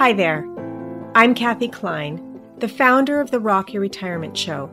Hi there, I'm Kathe Kline, the founder of the Rock Your Retirement Show.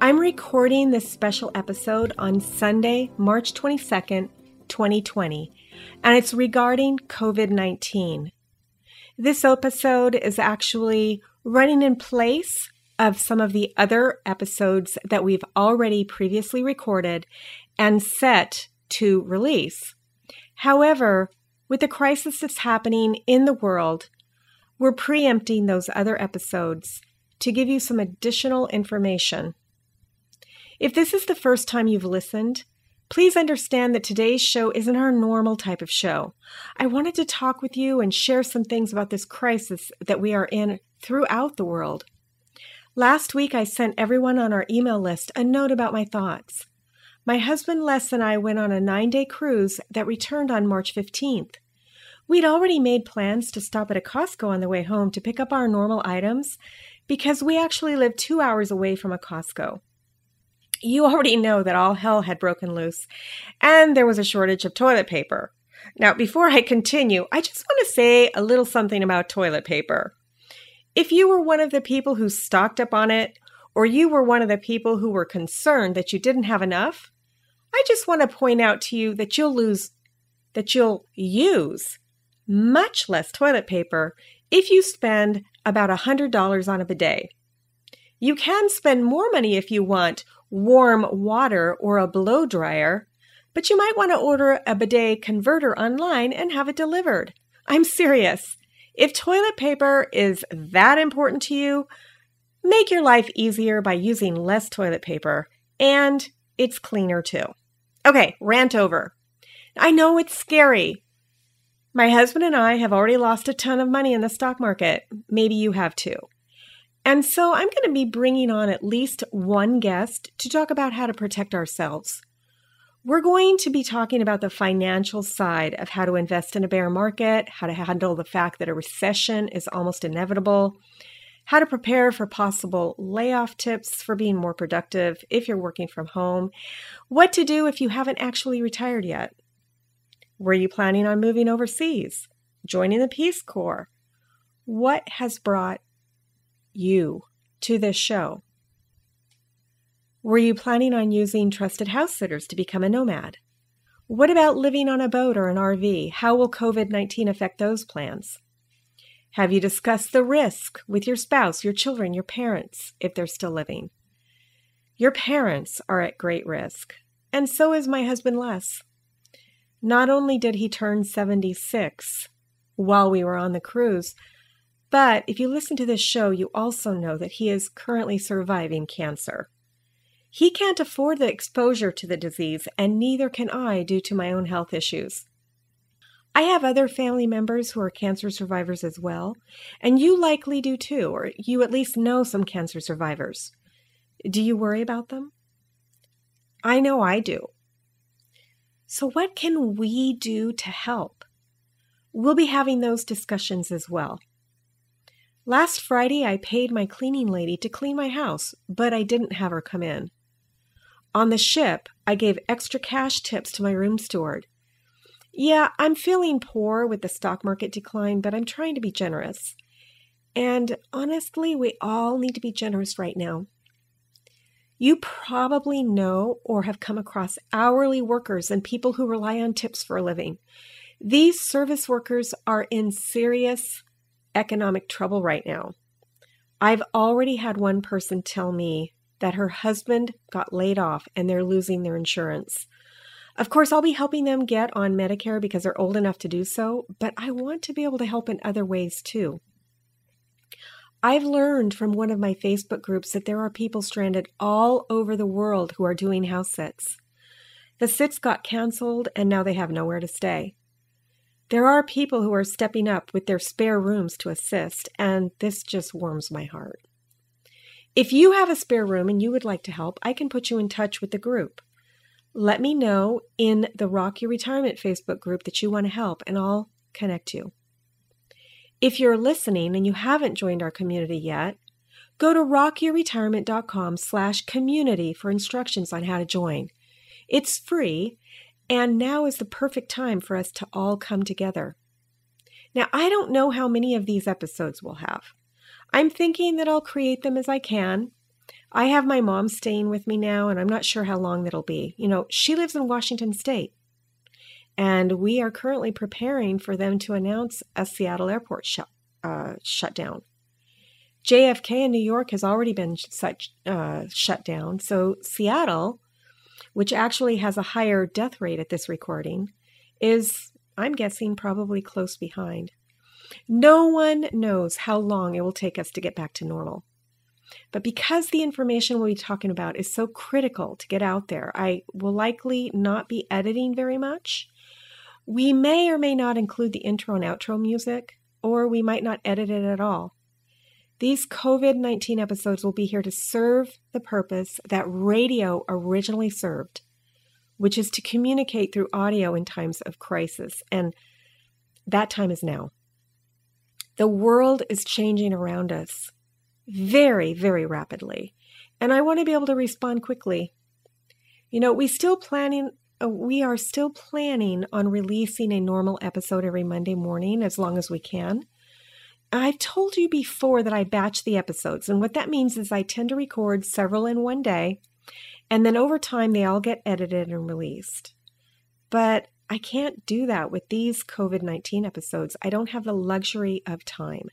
I'm recording this special episode on Sunday, March 22nd, 2020, and it's regarding COVID-19. This episode is actually running in place of some of the other episodes that we've already previously recorded and set to release. However, with the crisis that's happening in the world, we're preempting those other episodes to give you some additional information. If this is the first time you've listened, please understand that today's show isn't our normal type of show. I wanted to talk with you and share some things about this crisis that we are in throughout the world. Last week, I sent everyone on our email list a note about my thoughts. My husband Les and I went on a 9-day cruise that returned on March 15th. We'd already made plans to stop at a Costco on the way home to pick up our normal items because we actually live 2 hours away from a Costco. You already know that all hell had broken loose and there was a shortage of toilet paper. Now, before I continue, I just want to say a little something about toilet paper. If you were one of the people who stocked up on it, or you were one of the people who were concerned that you didn't have enough, I just want to point out to you that you'll use much less toilet paper if you spend about $100 on a bidet. You can spend more money if you want warm water or a blow dryer, but you might want to order a bidet converter online and have it delivered. I'm serious. If toilet paper is that important to you, make your life easier by using less toilet paper, and it's cleaner too. Okay, rant over. I know it's scary. My husband and I have already lost a ton of money in the stock market. Maybe you have too. And so I'm going to be bringing on at least one guest to talk about how to protect ourselves. We're going to be talking about the financial side of how to invest in a bear market, how to handle the fact that a recession is almost inevitable, how to prepare for possible layoff tips for being more productive if you're working from home, what to do if you haven't actually retired yet. Were you planning on moving overseas, joining the Peace Corps? What has brought you to this show? Were you planning on using trusted house sitters to become a nomad? What about living on a boat or an RV? How will COVID-19 affect those plans? Have you discussed the risk with your spouse, your children, your parents, if they're still living? Your parents are at great risk, and so is my husband Les. Not only did he turn 76 while we were on the cruise, but if you listen to this show, you also know that he is currently surviving cancer. He can't afford the exposure to the disease, and neither can I due to my own health issues. I have other family members who are cancer survivors as well, and you likely do too, or you at least know some cancer survivors. Do you worry about them? I know I do. So what can we do to help? We'll be having those discussions as well. Last Friday, I paid my cleaning lady to clean my house, but I didn't have her come in. On the ship, I gave extra cash tips to my room steward. Yeah, I'm feeling poor with the stock market decline, but I'm trying to be generous. And honestly, we all need to be generous right now. You probably know or have come across hourly workers and people who rely on tips for a living. These service workers are in serious economic trouble right now. I've already had one person tell me that her husband got laid off and they're losing their insurance. Of course, I'll be helping them get on Medicare because they're old enough to do so, but I want to be able to help in other ways too. I've learned from one of my Facebook groups that there are people stranded all over the world who are doing house sits. The sits got canceled and now they have nowhere to stay. There are people who are stepping up with their spare rooms to assist, and this just warms my heart. If you have a spare room and you would like to help, I can put you in touch with the group. Let me know in the Rock Your Retirement Facebook group that you want to help, and I'll connect you. If you're listening and you haven't joined our community yet, go to rockyourretirement.com/community for instructions on how to join. It's free. And now is the perfect time for us to all come together. Now, I don't know how many of these episodes we'll have. I'm thinking that I'll create them as I can. I have my mom staying with me now, and I'm not sure how long that'll be. You know, she lives in Washington State, and we are currently preparing for them to announce a Seattle airport shutdown. JFK in New York has already been shut down, so Seattle, which actually has a higher death rate at this recording, is, I'm guessing, probably close behind. No one knows how long it will take us to get back to normal. But because the information we'll be talking about is so critical to get out there, I will likely not be editing very much. We may or may not include the intro and outro music, or we might not edit it at all. These COVID-19 episodes will be here to serve the purpose that radio originally served, which is to communicate through audio in times of crisis, and that time is now. The world is changing around us very, very rapidly, and I want to be able to respond quickly. You know, we are still planning on releasing a normal episode every Monday morning as long as we can. I've told you before that I batch the episodes, and what that means is I tend to record several in one day, and then over time they all get edited and released. But I can't do that with these COVID-19 episodes. I don't have the luxury of time.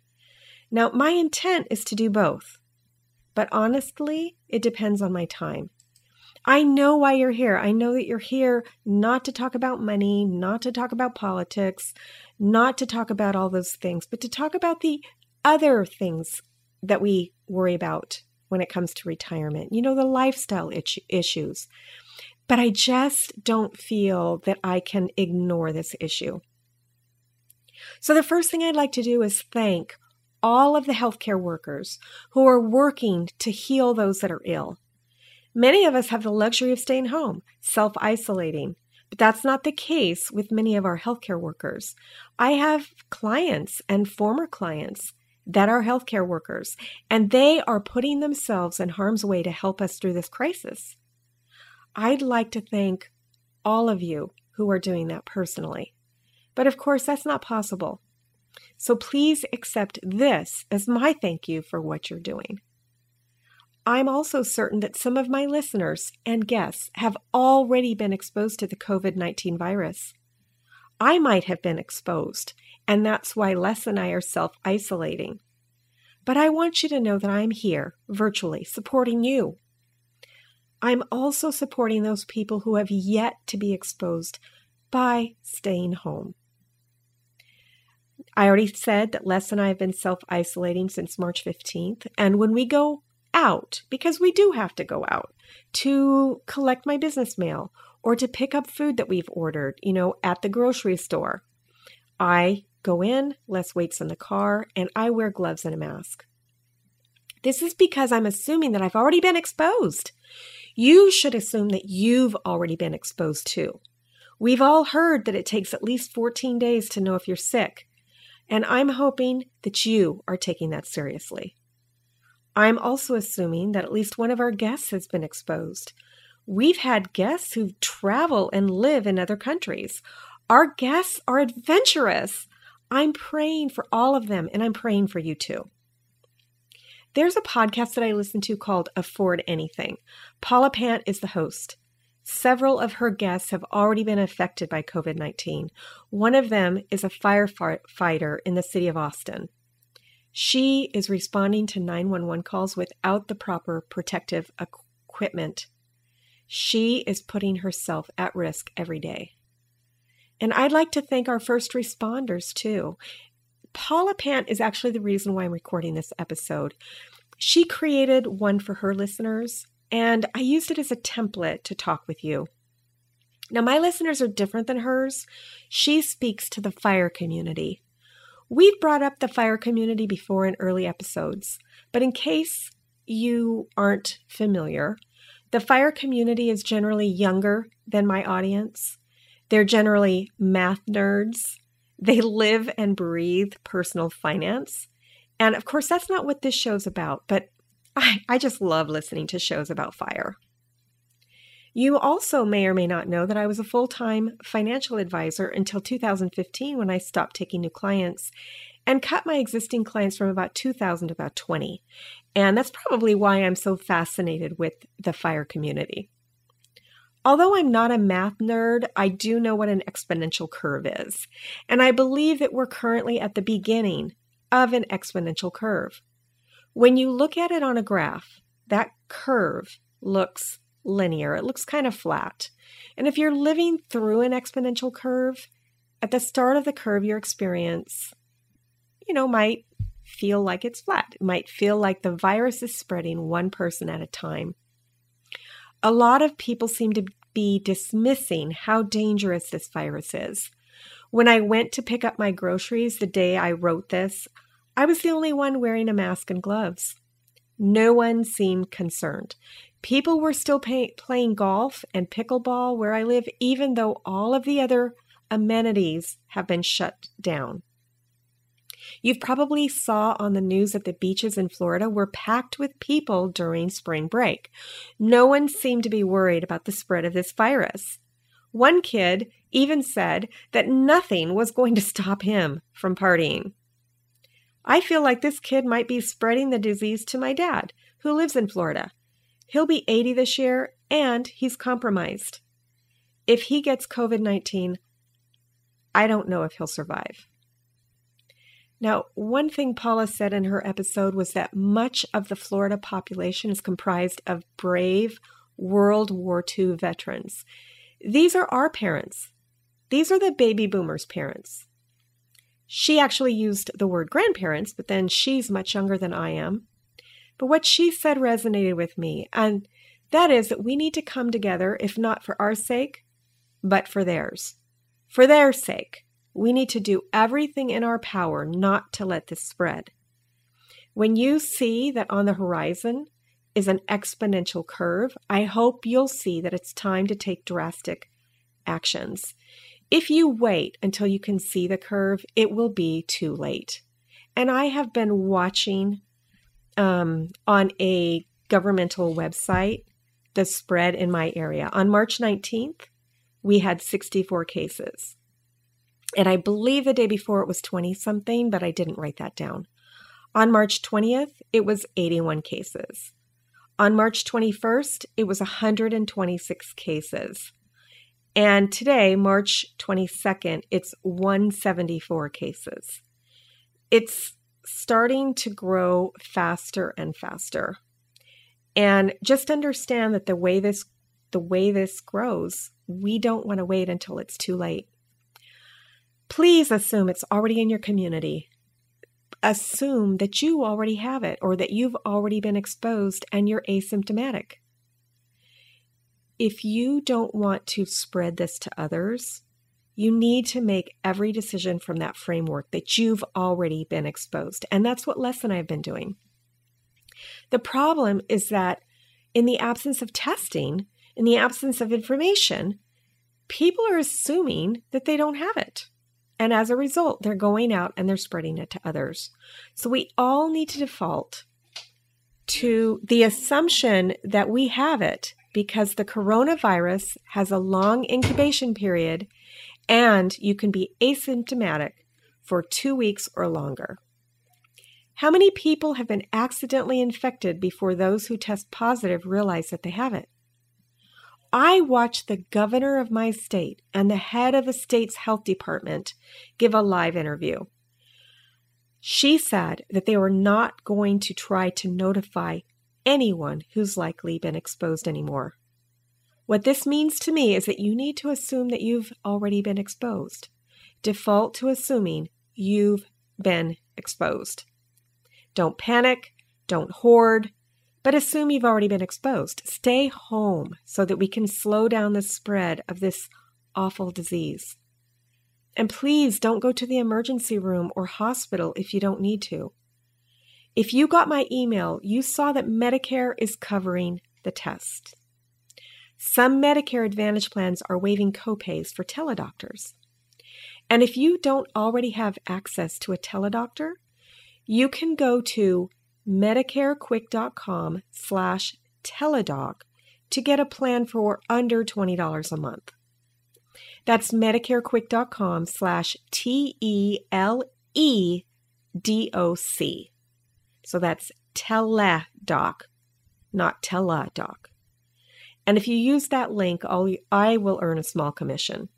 Now, my intent is to do both, but honestly, it depends on my time. I know why you're here. I know that you're here not to talk about money, not to talk about politics, not to talk about all those things, but to talk about the other things that we worry about when it comes to retirement, you know, the lifestyle issues. But I just don't feel that I can ignore this issue. So the first thing I'd like to do is thank all of the healthcare workers who are working to heal those that are ill. Many of us have the luxury of staying home, self-isolating, but that's not the case with many of our healthcare workers. I have clients and former clients that are healthcare workers, and they are putting themselves in harm's way to help us through this crisis. I'd like to thank all of you who are doing that personally, but of course, that's not possible. So please accept this as my thank you for what you're doing. I'm also certain that some of my listeners and guests have already been exposed to the COVID-19 virus. I might have been exposed, and that's why Les and I are self-isolating. But I want you to know that I'm here, virtually, supporting you. I'm also supporting those people who have yet to be exposed by staying home. I already said that Les and I have been self-isolating since March 15th, and when we go out, because we do have to go out to collect my business mail or to pick up food that we've ordered, you know, at the grocery store. I go in, Les waits in the car, and I wear gloves and a mask. This is because I'm assuming that I've already been exposed. You should assume that you've already been exposed too. We've all heard that it takes at least 14 days to know if you're sick, and I'm hoping that you are taking that seriously. I'm also assuming that at least one of our guests has been exposed. We've had guests who travel and live in other countries. Our guests are adventurous. I'm praying for all of them, and I'm praying for you too. There's a podcast that I listen to called Afford Anything. Paula Pant is the host. Several of her guests have already been affected by COVID-19. One of them is a firefighter in the city of Austin. She is responding to 911 calls without the proper protective equipment. She is putting herself at risk every day. And I'd like to thank our first responders too. Paula Pant is actually the reason why I'm recording this episode. She created one for her listeners, and I used it as a template to talk with you. Now, my listeners are different than hers. She speaks to the FIRE community. We've brought up the FIRE community before in early episodes, but in case you aren't familiar, the FIRE community is generally younger than my audience. They're generally math nerds. They live and breathe personal finance. And of course, that's not what this show's about, but I just love listening to shows about FIRE. You also may or may not know that I was a full-time financial advisor until 2015 when I stopped taking new clients and cut my existing clients from about 2,000 to about 20. And that's probably why I'm so fascinated with the FIRE community. Although I'm not a math nerd, I do know what an exponential curve is. And I believe that we're currently at the beginning of an exponential curve. When you look at it on a graph, that curve looks linear. It looks kind of flat. And if you're living through an exponential curve, at the start of the curve, your experience, might feel like it's flat. It might feel like the virus is spreading one person at a time. A lot of people seem to be dismissing how dangerous this virus is. When I went to pick up my groceries the day I wrote this, I was the only one wearing a mask and gloves. No one seemed concerned. People were still playing golf and pickleball where I live, even though all of the other amenities have been shut down. You've probably saw on the news that the beaches in Florida were packed with people during spring break. No one seemed to be worried about the spread of this virus. One kid even said that nothing was going to stop him from partying. I feel like this kid might be spreading the disease to my dad, who lives in Florida. He'll be 80 this year, and he's compromised. If he gets COVID-19, I don't know if he'll survive. Now, one thing Paula said in her episode was that much of the Florida population is comprised of brave World War II veterans. These are our parents. These are the baby boomers' parents. She actually used the word grandparents, but then she's much younger than I am. But what she said resonated with me, and that is that we need to come together, if not for our sake, but for theirs. For their sake. We need to do everything in our power not to let this spread. When you see that on the horizon is an exponential curve, I hope you'll see that it's time to take drastic actions. If you wait until you can see the curve, it will be too late. And I have been watching on a governmental website the spread in my area. On March 19th, we had 64 cases. And I believe the day before it was 20-something, but I didn't write that down. On March 20th, it was 81 cases. On March 21st, it was 126 cases. And today, March 22nd, it's 174 cases. It's starting to grow faster and faster. And just understand that the way this grows, we don't want to wait until it's too late. Please assume it's already in your community. Assume that you already have it or that you've already been exposed and you're asymptomatic. If you don't want to spread this to others, you need to make every decision from that framework that you've already been exposed. And that's what Les and I have been doing. The problem is that in the absence of testing, in the absence of information, people are assuming that they don't have it. And as a result, they're going out and they're spreading it to others. So we all need to default to the assumption that we have it because the coronavirus has a long incubation period and you can be asymptomatic for 2 weeks or longer. How many people have been accidentally infected before those who test positive realize that they have it? I watched the governor of my state and the head of the state's health department give a live interview. She said that they were not going to try to notify anyone who's likely been exposed anymore. What this means to me is that you need to assume that you've already been exposed. Default to assuming you've been exposed. Don't panic, don't hoard. But assume you've already been exposed. Stay home so that we can slow down the spread of this awful disease. And please don't go to the emergency room or hospital if you don't need to. If you got my email, you saw that Medicare is covering the test. Some Medicare Advantage plans are waiving copays for teledoctors. And if you don't already have access to a teledoctor, you can go to medicarequick.com/teledoc to get a plan for under $20 a month. That's medicarequick.com/TELEDOC. So that's teledoc, not teledoc. And if you use that link, I will earn a small commission.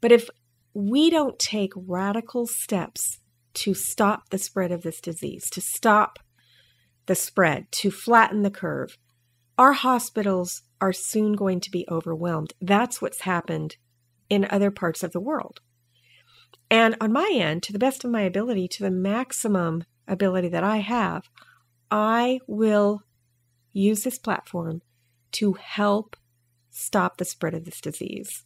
But if we don't take radical steps to stop the spread of this disease, to stop the spread, to flatten the curve, our hospitals are soon going to be overwhelmed. That's what's happened in other parts of the world. And on my end, to the best of my ability, to the maximum ability that I have, I will use this platform to help stop the spread of this disease.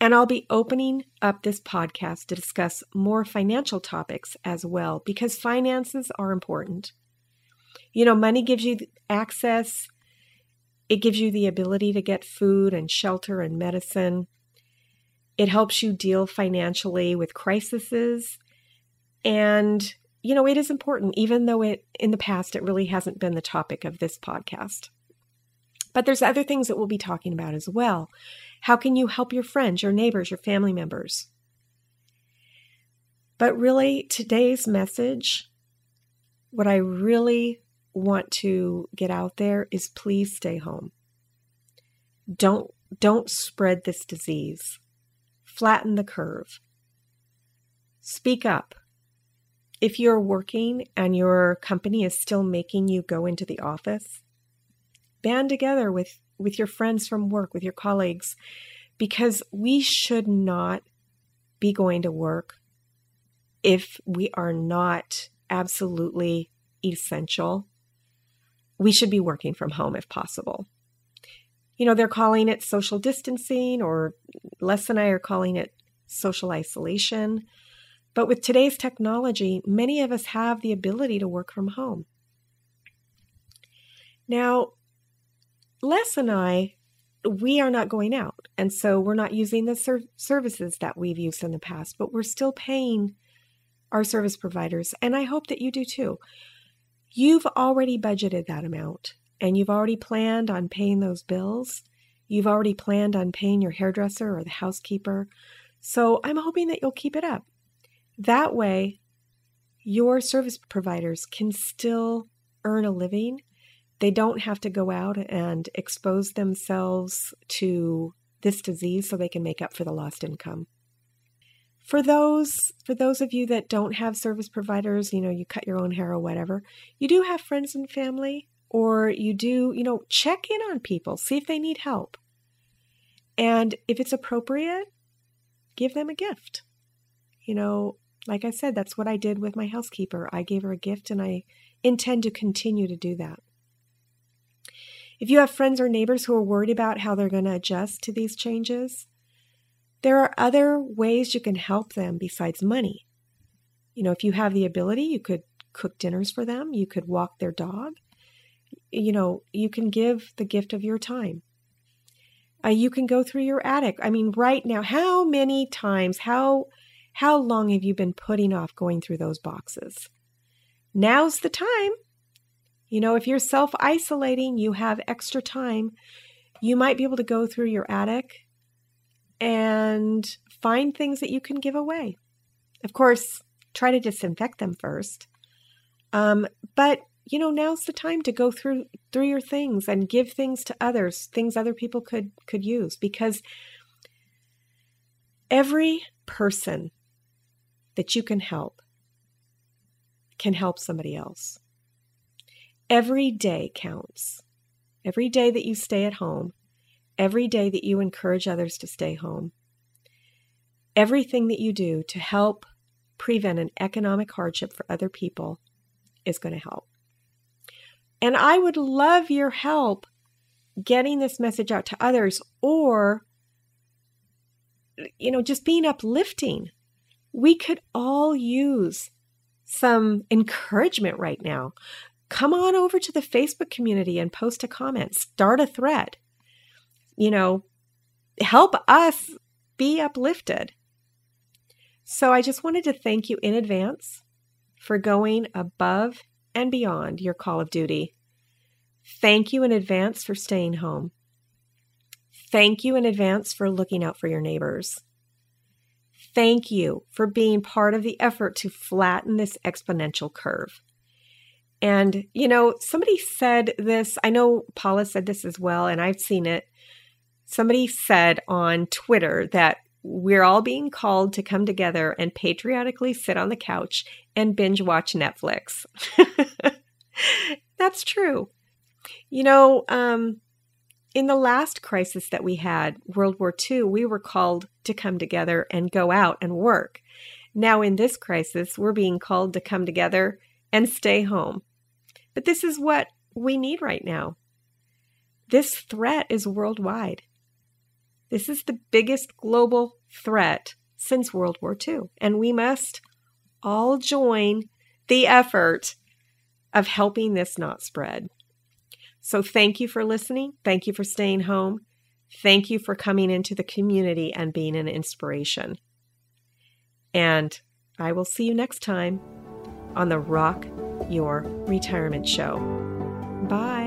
And I'll be opening up this podcast to discuss more financial topics as well, because finances are important. You know, money gives you access. It gives you the ability to get food and shelter and medicine. It helps you deal financially with crises. And, you know, it is important, even though in the past, it really hasn't been the topic of this podcast. But there's other things that we'll be talking about as well. How can you help your friends, your neighbors, your family members? But really, today's message, what I really want to get out there is please stay home. Don't spread this disease. Flatten the curve. Speak up. If you're working and your company is still making you go into the office, band together with your friends from work, with your colleagues, because we should not be going to work if we are not absolutely essential. We should be working from home if possible. You know, they're calling it social distancing, or Les and I are calling it social isolation. But with today's technology, many of us have the ability to work from home. Now, Les and I, we are not going out. And so we're not using the services that we've used in the past, but we're still paying our service providers. And I hope that you do too. You've already budgeted that amount, and you've already planned on paying those bills. You've already planned on paying your hairdresser or the housekeeper. So I'm hoping that you'll keep it up. That way, your service providers can still earn a living. They don't have to go out and expose themselves to this disease so they can make up for the lost income. For those of you that don't have service providers, you know, you cut your own hair or whatever, you do have friends and family, or you do, you know, check in on people, see if they need help. And if it's appropriate, give them a gift. You know, like I said, that's what I did with my housekeeper. I gave her a gift, and I intend to continue to do that. If you have friends or neighbors who are worried about how they're going to adjust to these changes, there are other ways you can help them besides money. You know, if you have the ability, you could cook dinners for them. You could walk their dog. You know, you can give the gift of your time. You can go through your attic. I mean, right now, how many times, how long have you been putting off going through those boxes? Now's the time. You know, if you're self-isolating, you have extra time. You might be able to go through your attic and find things that you can give away. Of course, try to disinfect them first. But, you know, now's the time to go through your things and give things to others, things other people could use, because every person that you can help somebody else. Every day counts. Every day that you stay at home, every day that you encourage others to stay home, everything that you do to help prevent an economic hardship for other people is going to help. And I would love your help getting this message out to others, or, you know, just being uplifting. We could all use some encouragement right now. Come on over to the Facebook community and post a comment, start a thread. You know, help us be uplifted. So I just wanted to thank you in advance for going above and beyond your call of duty Thank you in advance for staying home. Thank you in advance for looking out for your neighbors. Thank you for being part of the effort to flatten this exponential curve. And, you know, somebody said this, I know Paula said this as well, and I've seen it. Somebody said on Twitter that we're all being called to come together and patriotically sit on the couch and binge watch Netflix. That's true. You know, in the last crisis that we had, World War II, we were called to come together and go out and work. Now in this crisis, we're being called to come together and stay home. But this is what we need right now. This threat is worldwide. This is the biggest global threat since World War II. And we must all join the effort of helping this not spread. So thank you for listening. Thank you for staying home. Thank you for coming into the community and being an inspiration. And I will see you next time on the Rock Your Retirement Show. Bye.